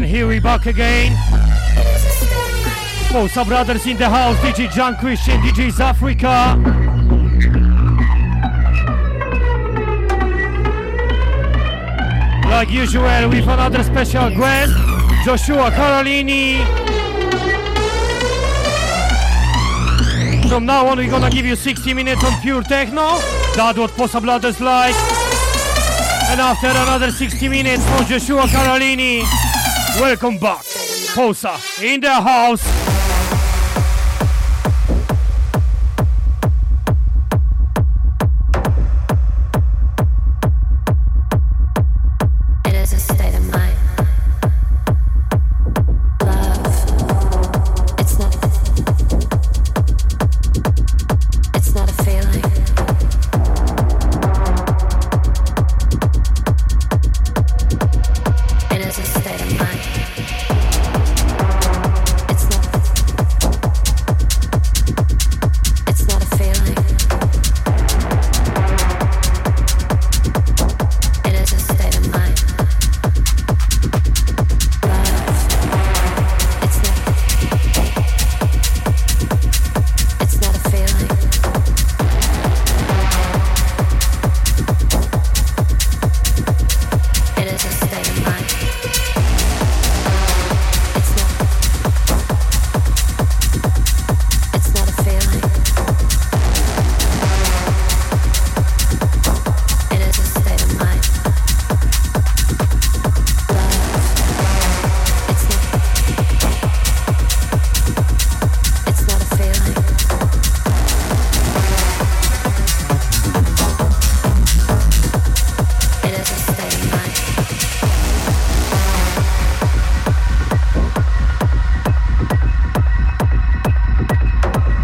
Here we back again. Posa Brothers in the house, DJ Jan Christian, DJ Zafrica. Like usual, with another special guest, Joshua Corallini. From now on, we're gonna give you 60 minutes on pure techno. That's what Posa Brothers like. And after another 60 minutes from Joshua Corallini. Welcome back, Posa in the house.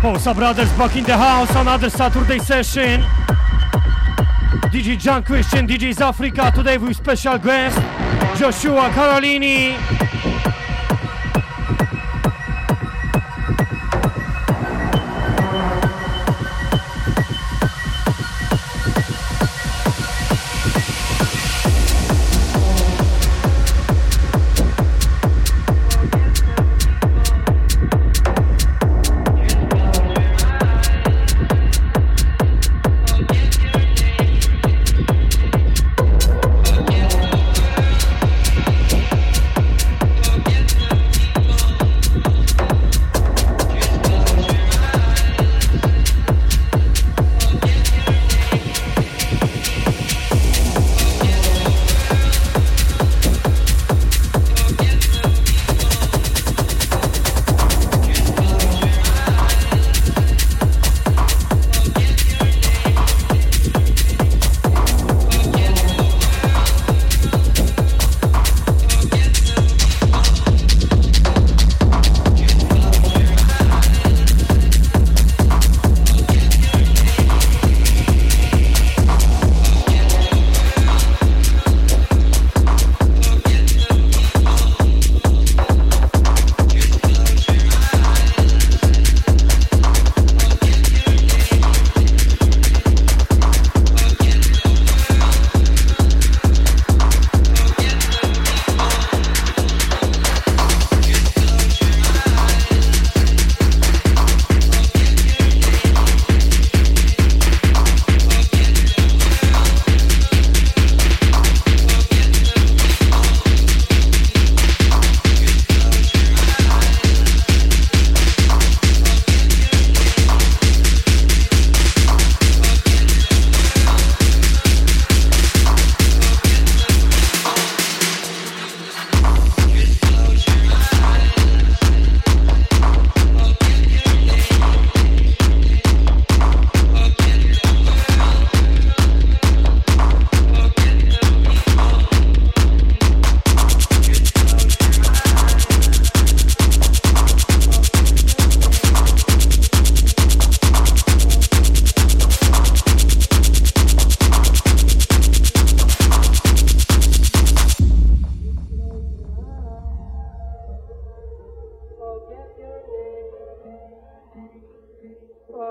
Posa Brothers back in the house, another Saturday session. DJ John Christian, DJ Zafrica, today with special guest Joshua Corallini.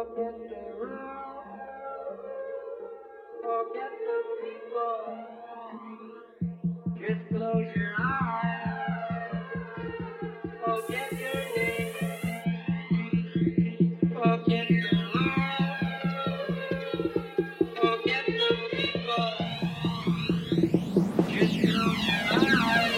forget the room, forget the people, just close your eyes, forget your name, forget your life, forget the people, just close your eyes.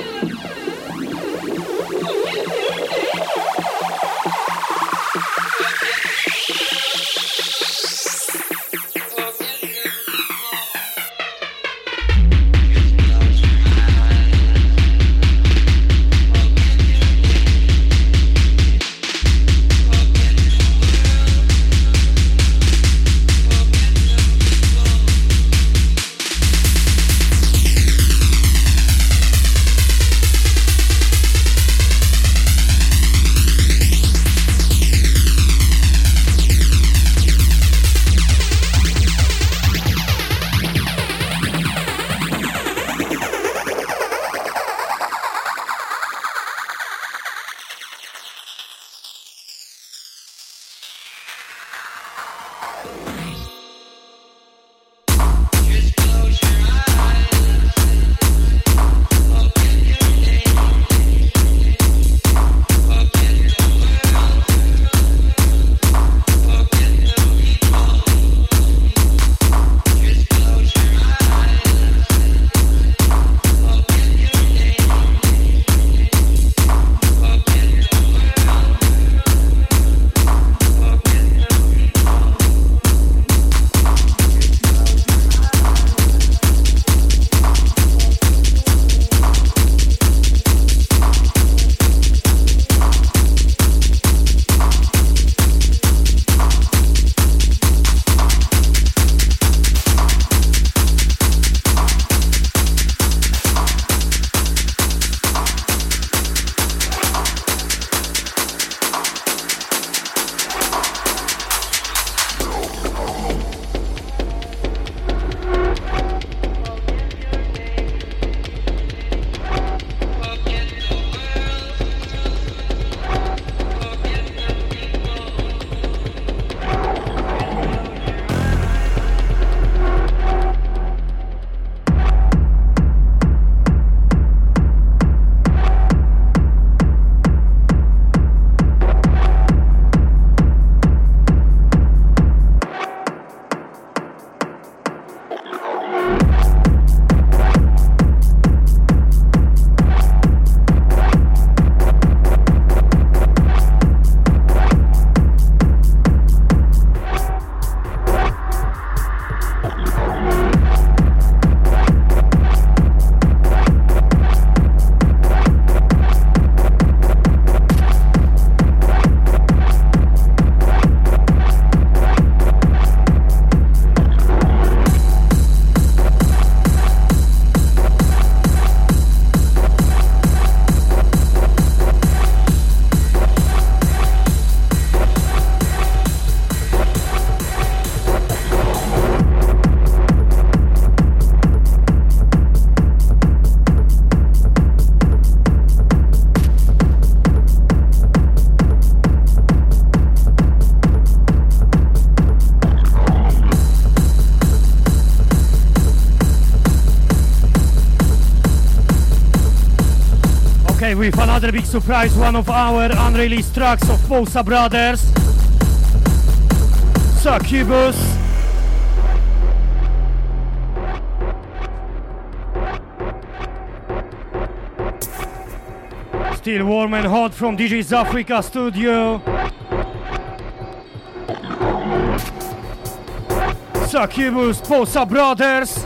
With another big surprise, one of our unreleased tracks of Posa Brothers, Succubus. Still warm and hot from DJ Zafrica studio. Succubus, Posa Brothers.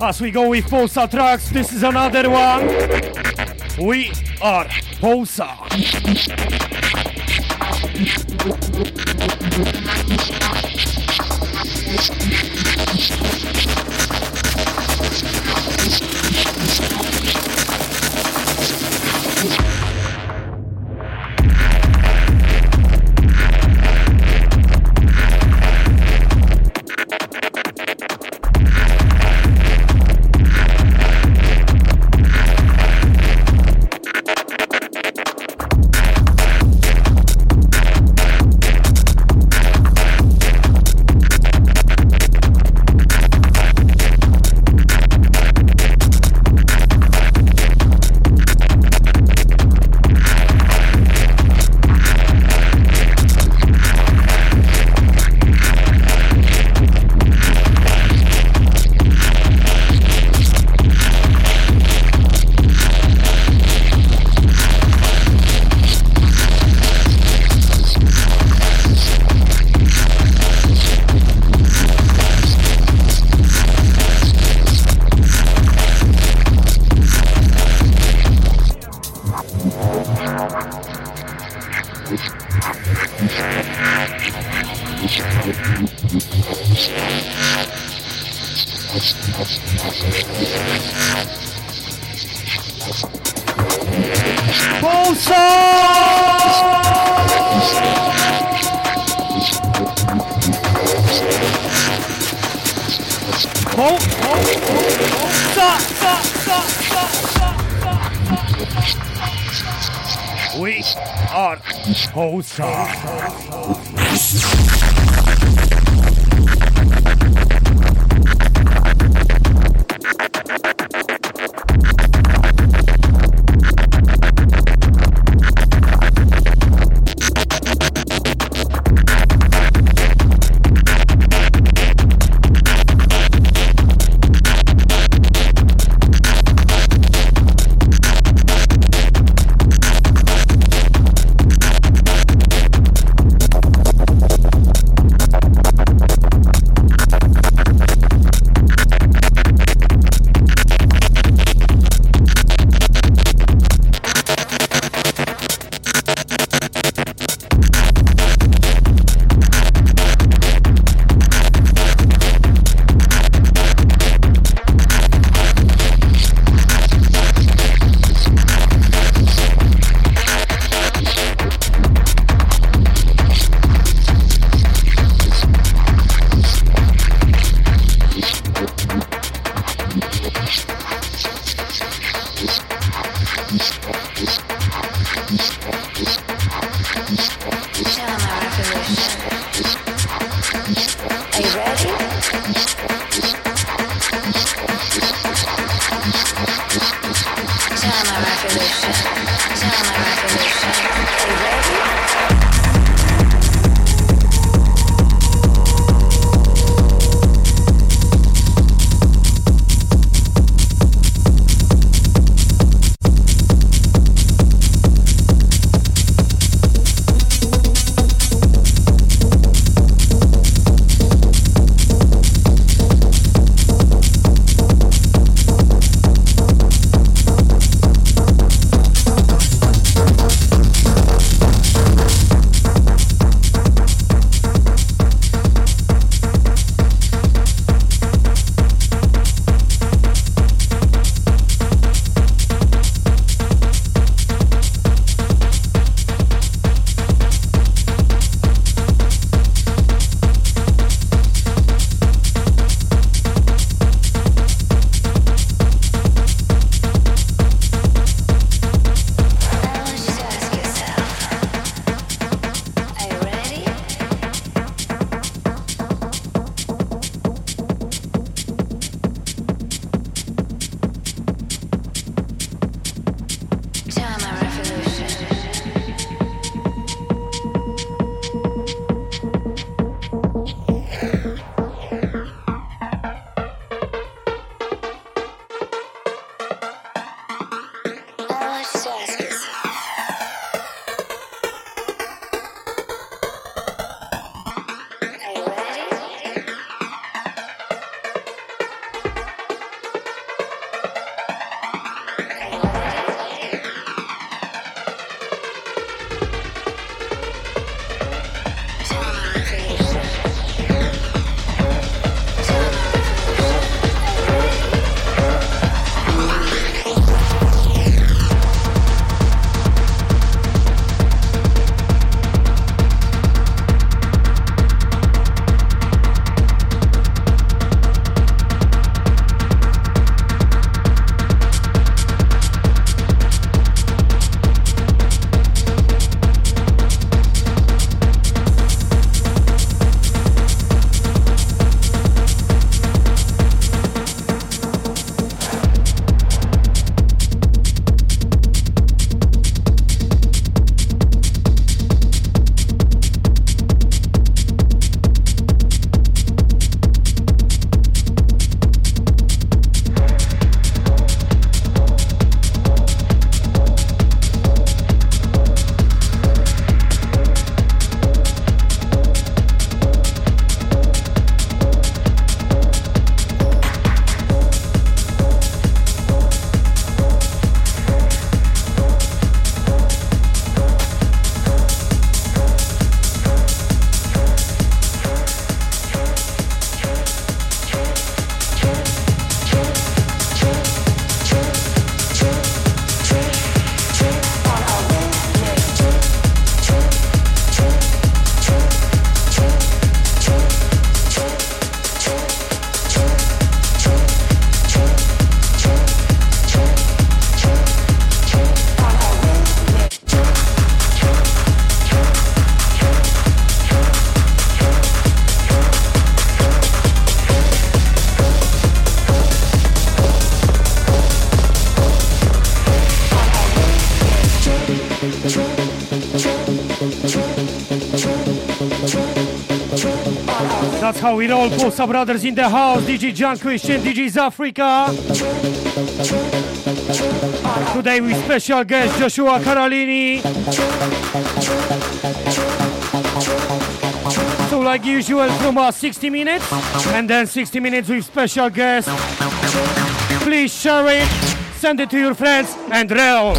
As we go with Posa tracks, this is another one. We are Posa. That's how we roll. Posa Brothers in the house. DJ Jan Christian, DJ Zafrica. Today with special guest Joshua Corallini. So like usual from us 60 minutes and then 60 minutes with special guest. Please share it, send it to your friends and roll.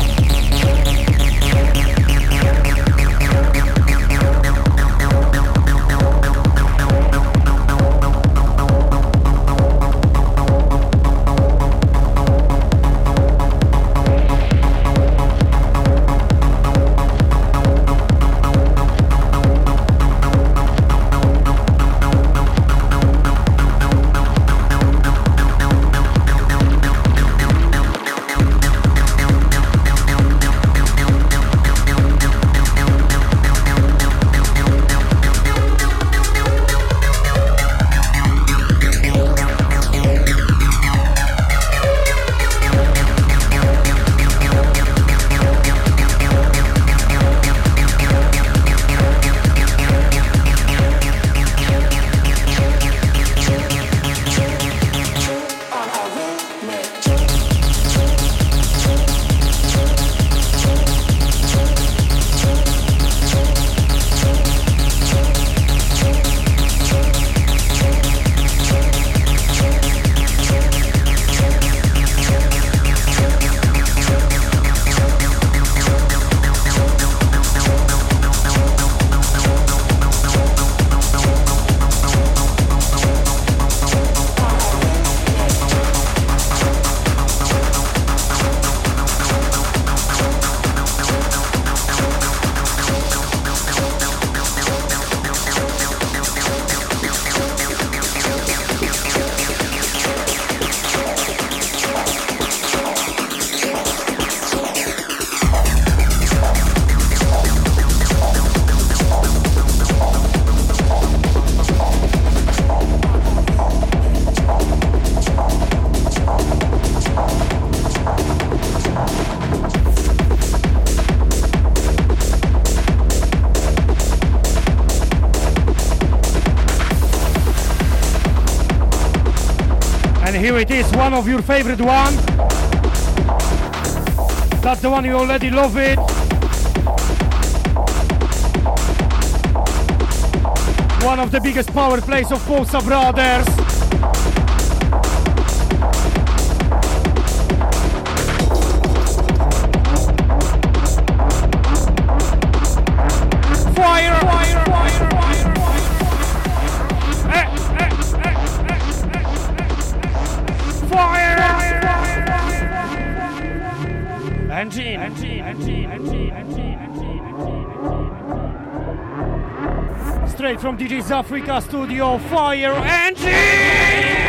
Here it is, one of your favorite one. That's the one you already love it. One of the biggest power plays of Posa Brothers. Fire, fire, fire, fire, fire. Engine. Straight from DJ Zafrica studio, fire engine.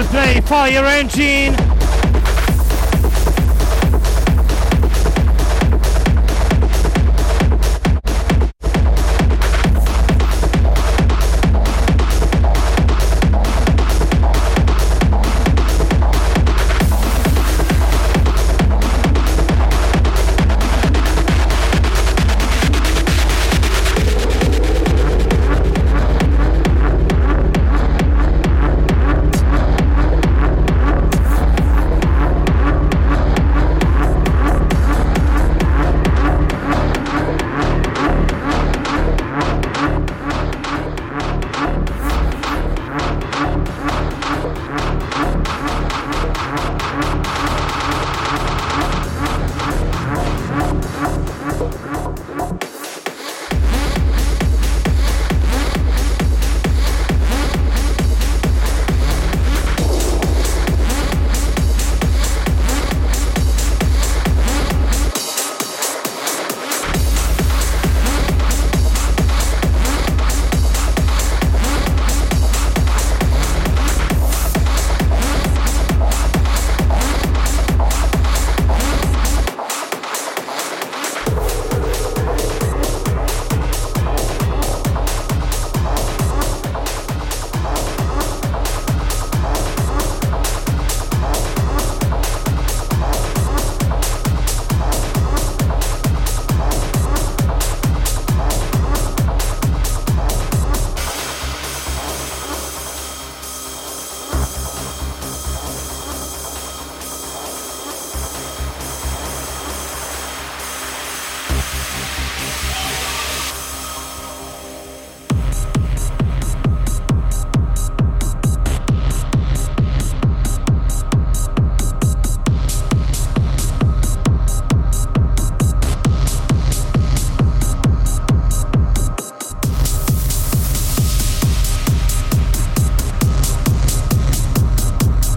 will play Fire Engine.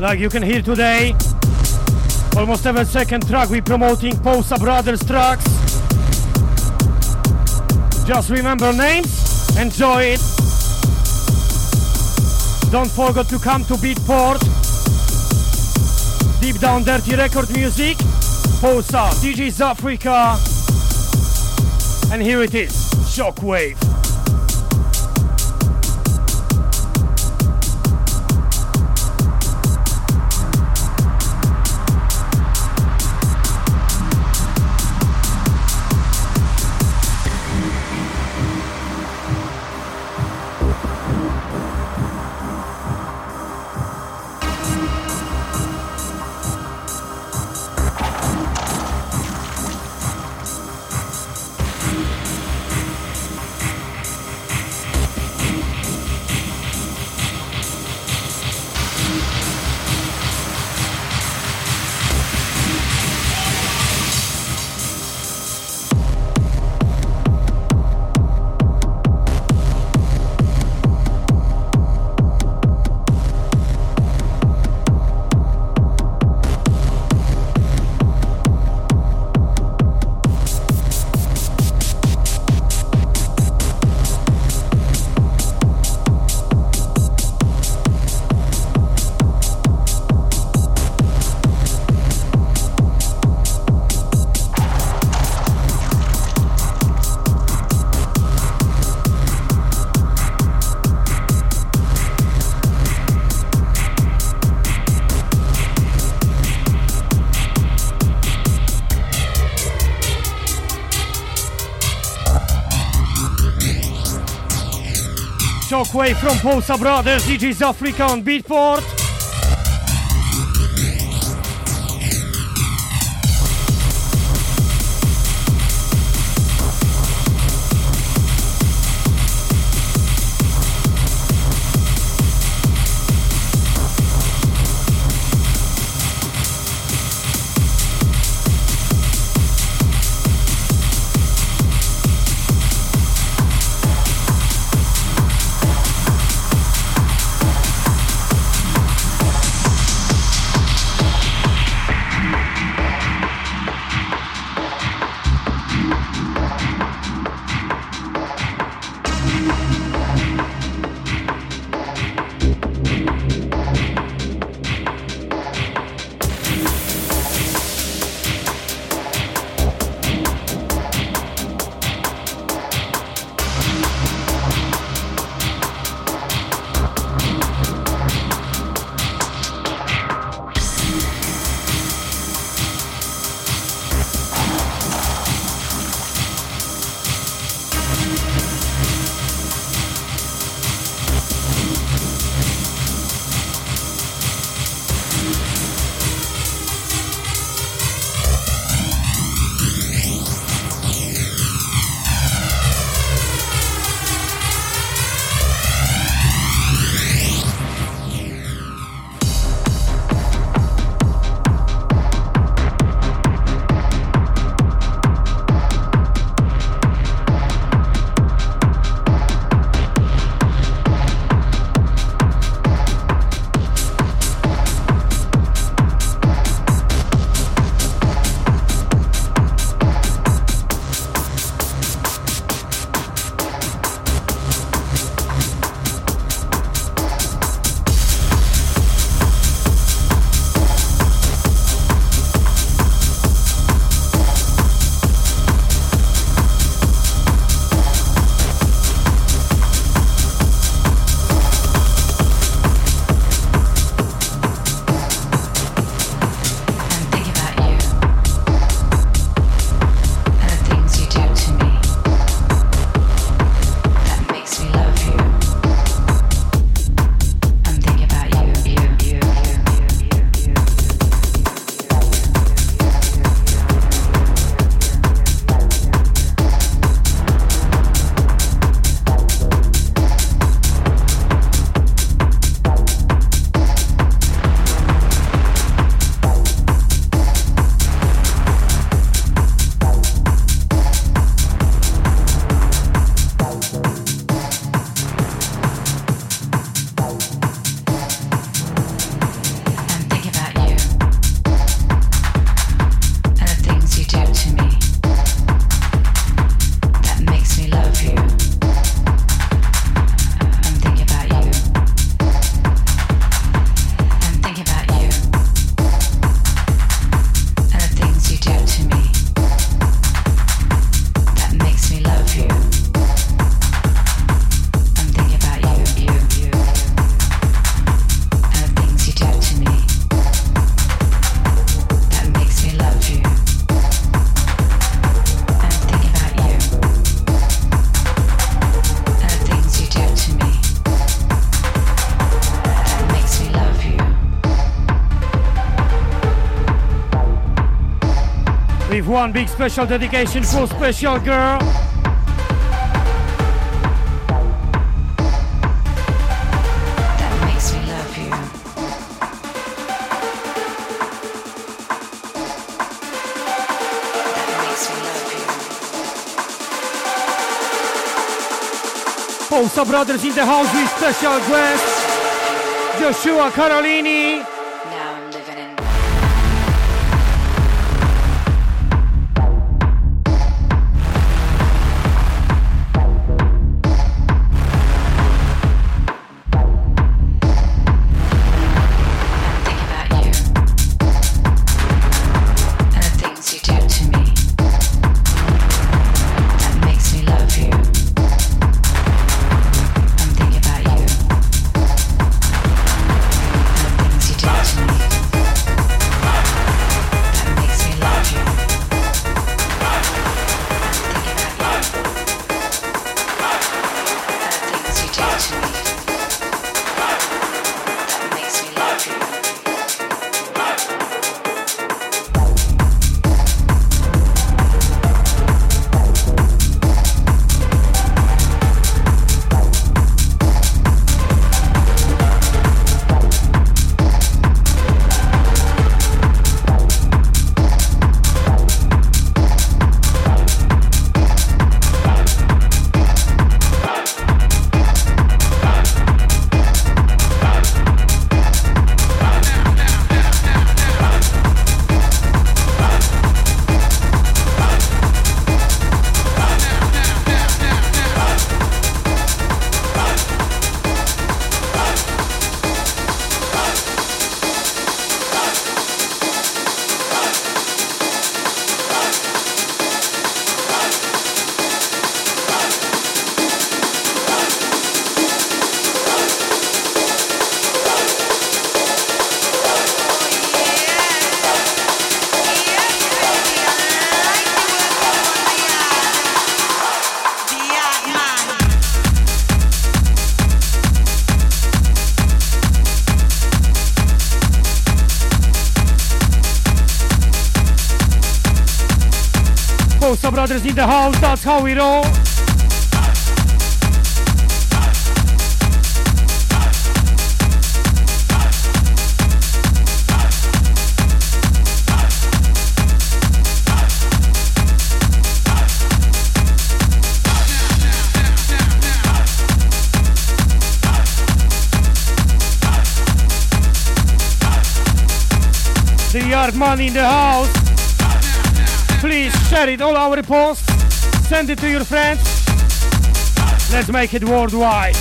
Like you can hear today, almost every second track we're promoting Posa Brothers tracks. Just remember names, enjoy it. Don't forget to come to Beatport. Deep Down Dirty Record music, Posa, DJ Zafrica, and here it is, Shockwave. Shockwave from Posa Brothers, DJ Zafrica on Beatport. with one big special dedication for special girl. That makes me love you. Posa Brothers in the house with special guest Joshua Corallini. Brothers in the house, that's how we roll. The yard man in the house. Please share it all our posts. Send it to your friends. Let's make it worldwide.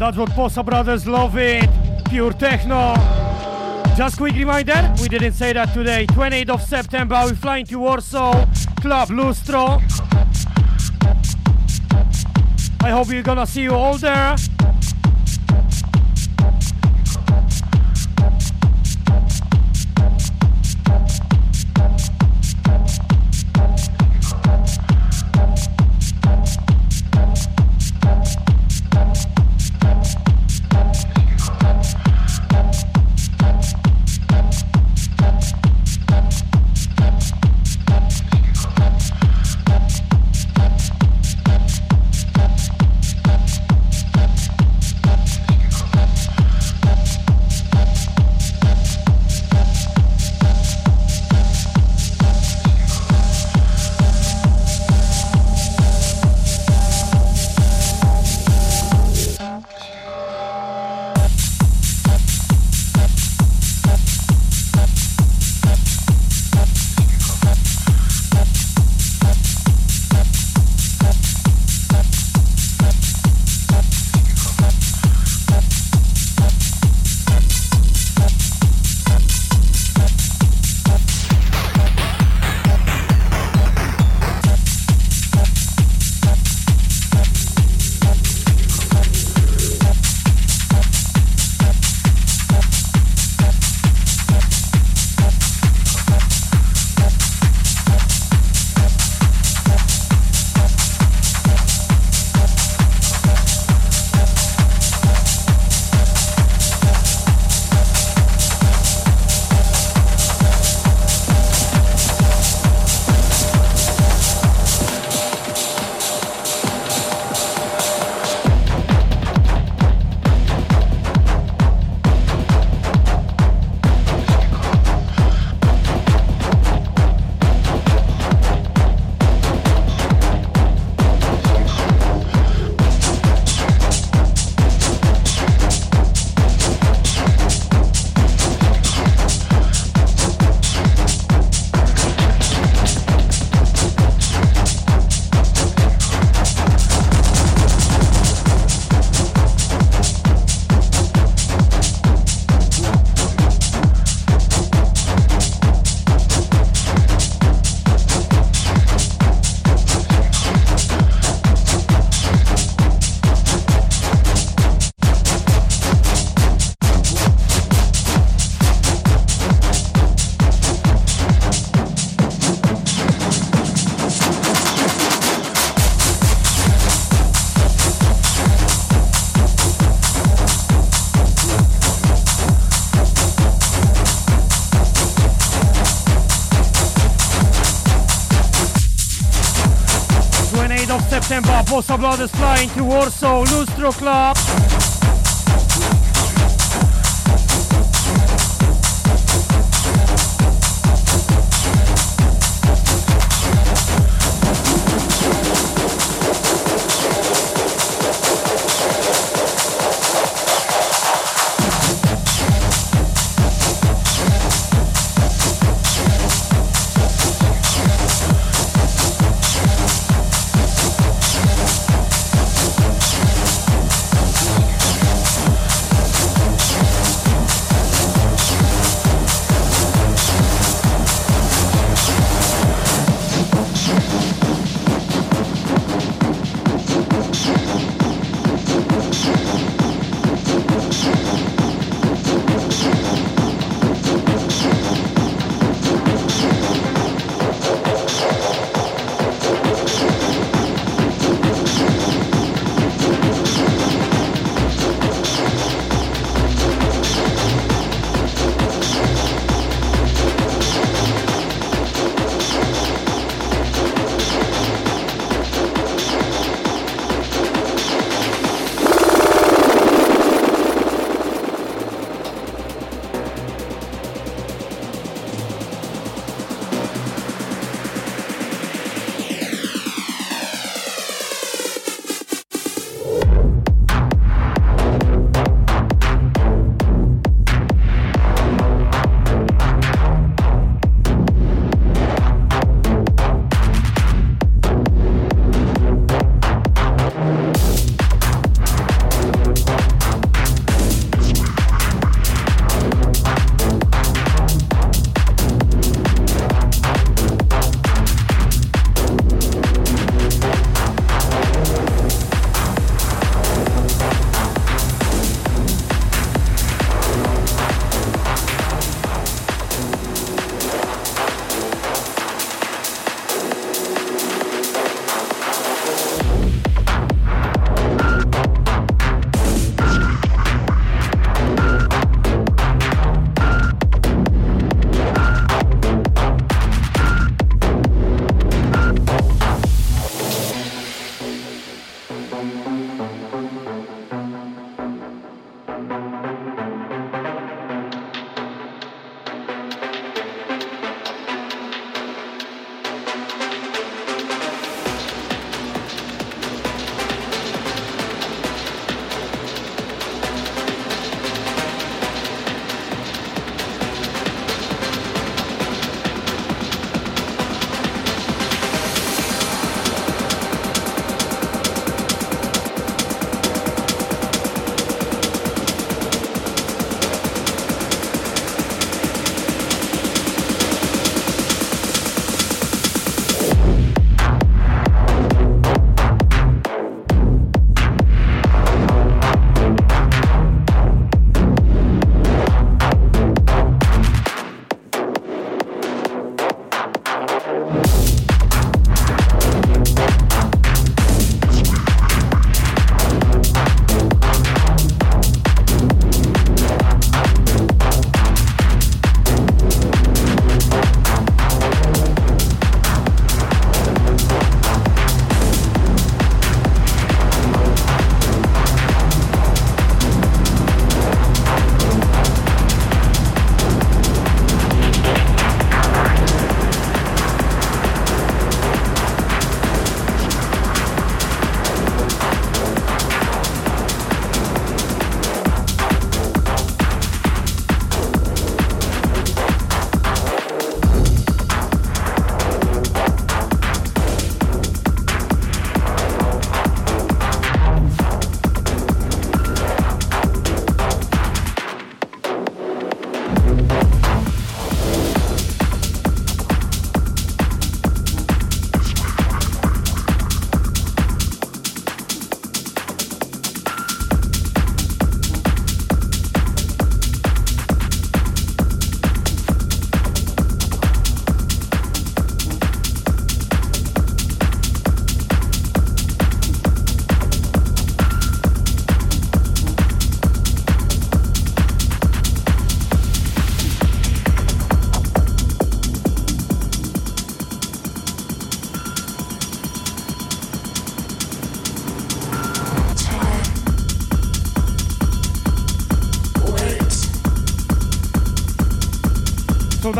That's what Posa Brothers love it, pure techno. Just quick reminder, we didn't say that today, 28th of September, we're flying to Warsaw, Club Lustro. I hope we're gonna see you all there. September, Posa Brothers flying to Warsaw, Lustro Club.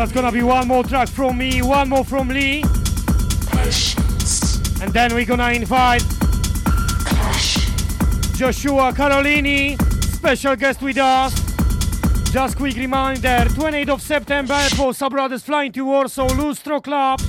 that's gonna be one more track from me, one more from Lee, and then we're gonna invite Joshua Corallini, special guest with us. Just quick reminder, 28th of September, Posa Brothers flying to Warsaw, Lustro Club.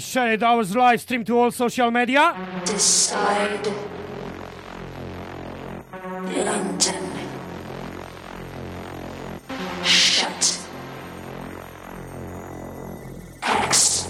Share our live stream to all social media. Decide London shut X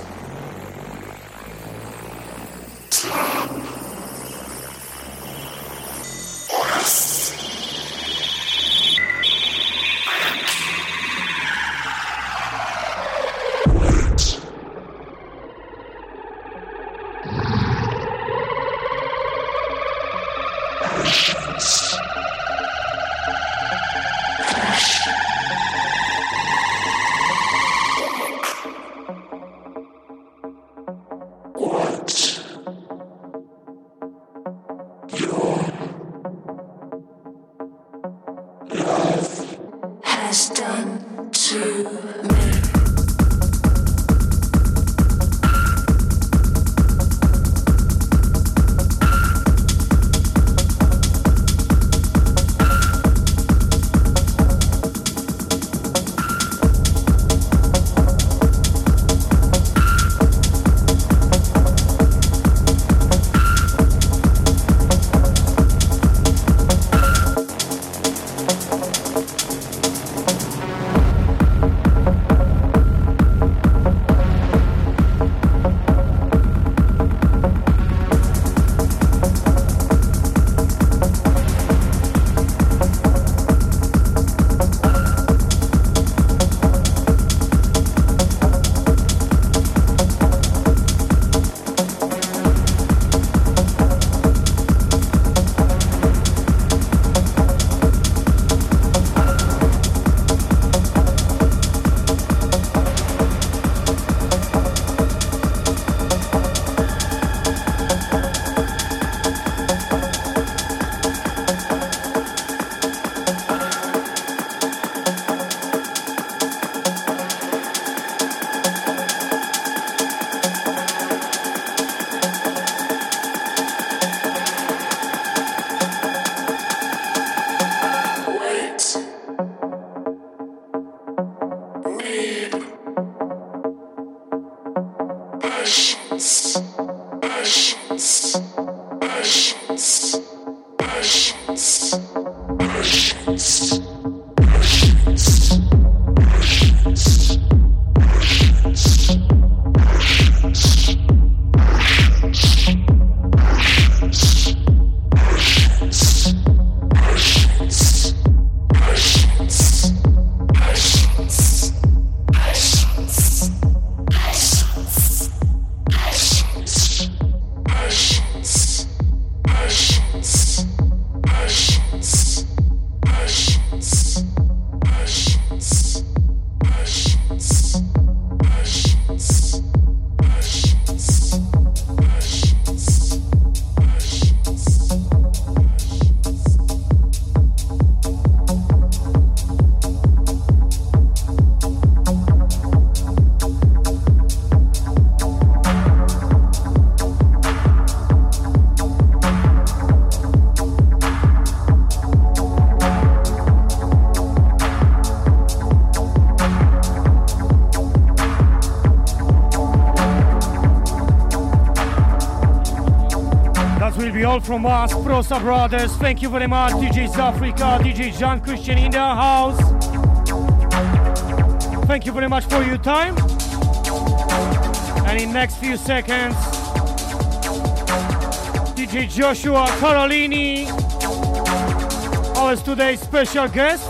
from us, Posa Brothers. Thank you very much, DJ Zafrica, DJ Jan Christian in the house. Thank you very much for your time. And in next few seconds, DJ Joshua Corallini, our today's special guest.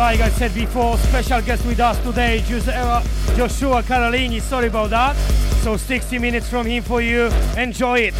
Like I said before, special guest with us today, Joshua Corallini. Sorry about that. So 60 minutes from him for you. Enjoy it.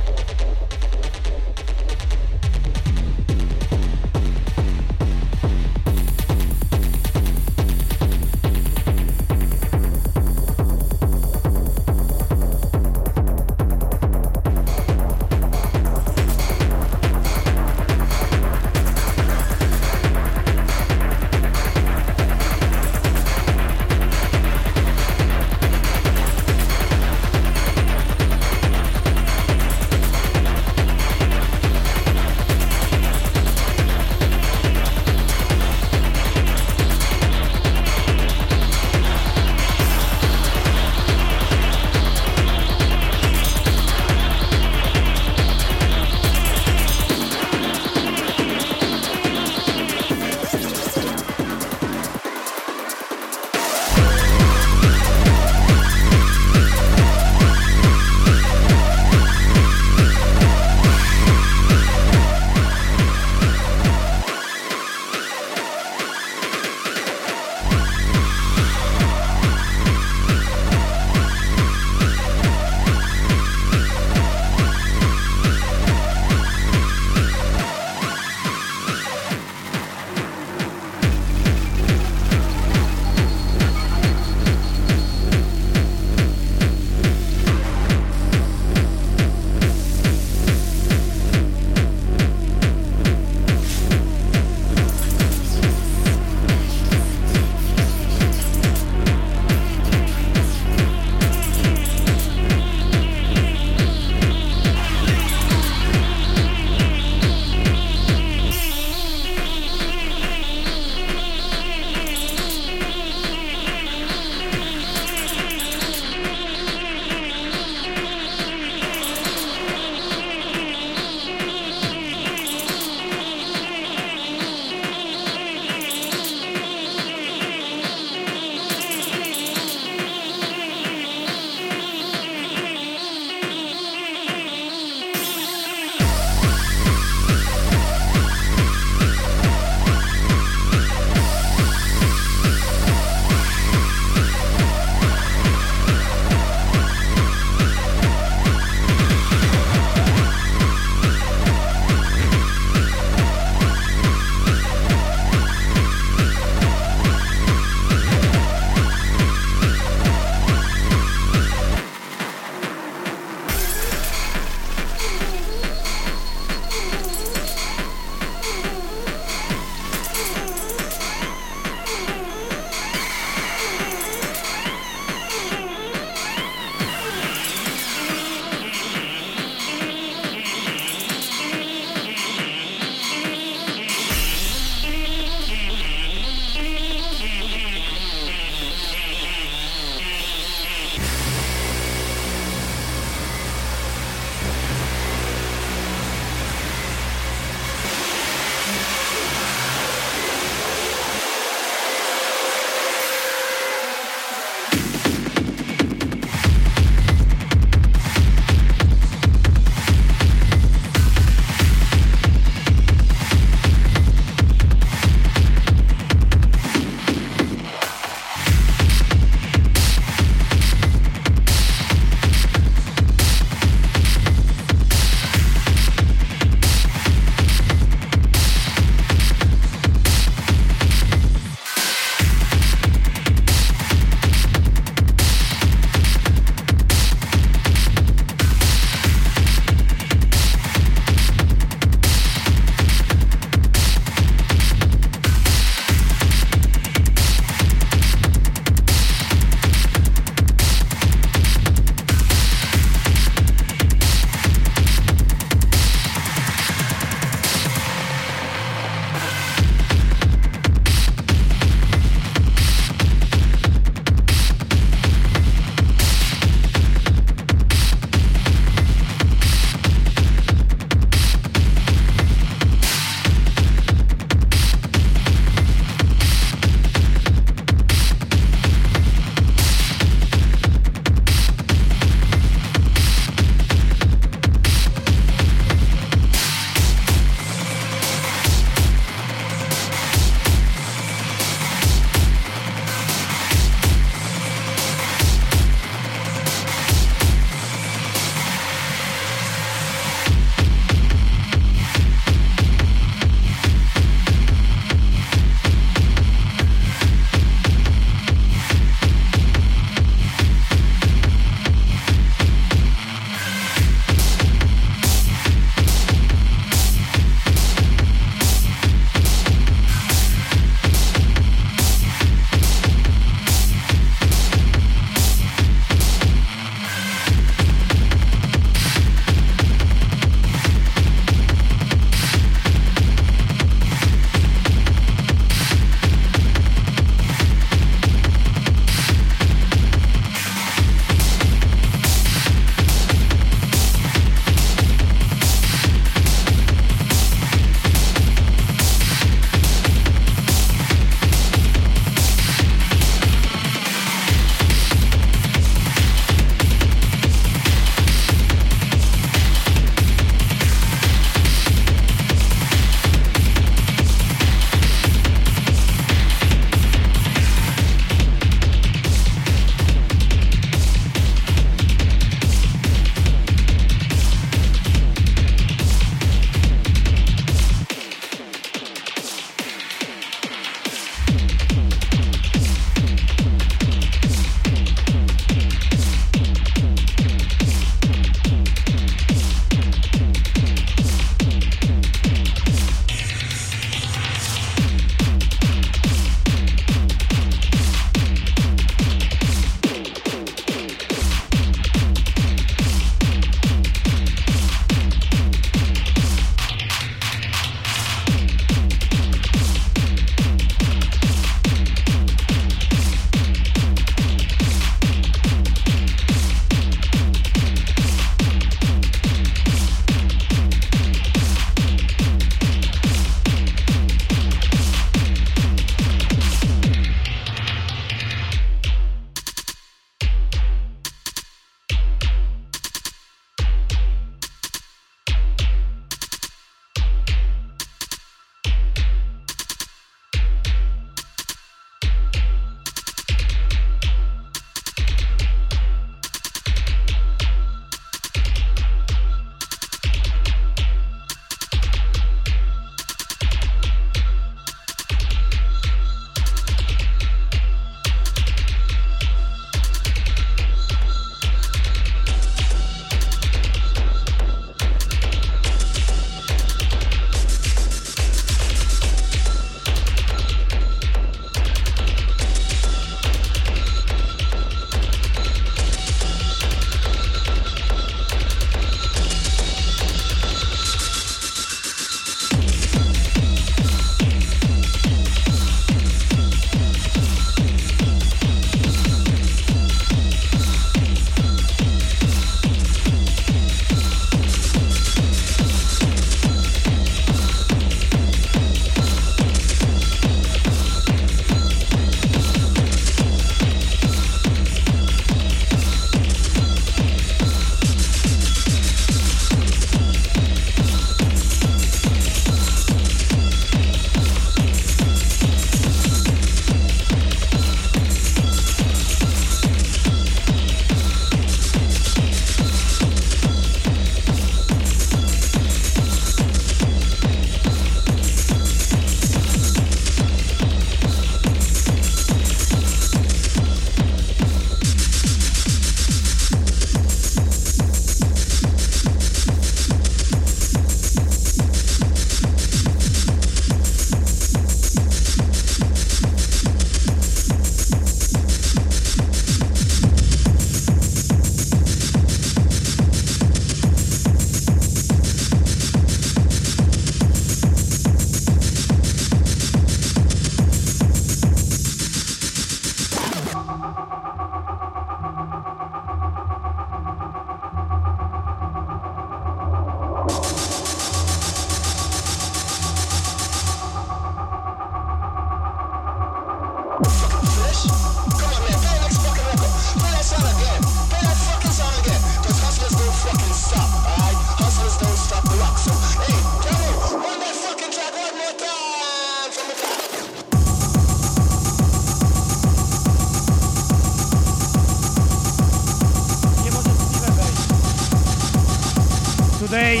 Today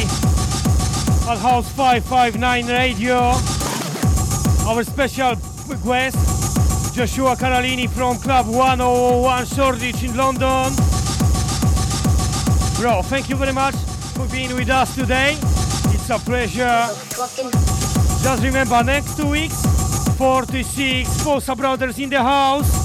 at House 559 Radio, our special guest Joshua Corallini from Club 101 Shoreditch in London. Bro, thank you very much for being with us today. It's a pleasure. Just remember, next 2 weeks, 46 Posa Brothers in the house.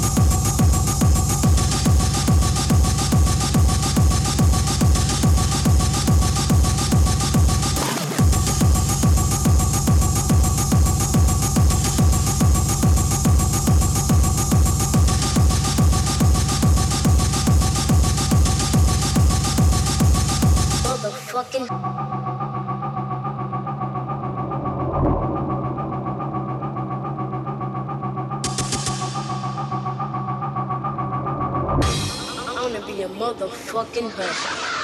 Fucking hurt.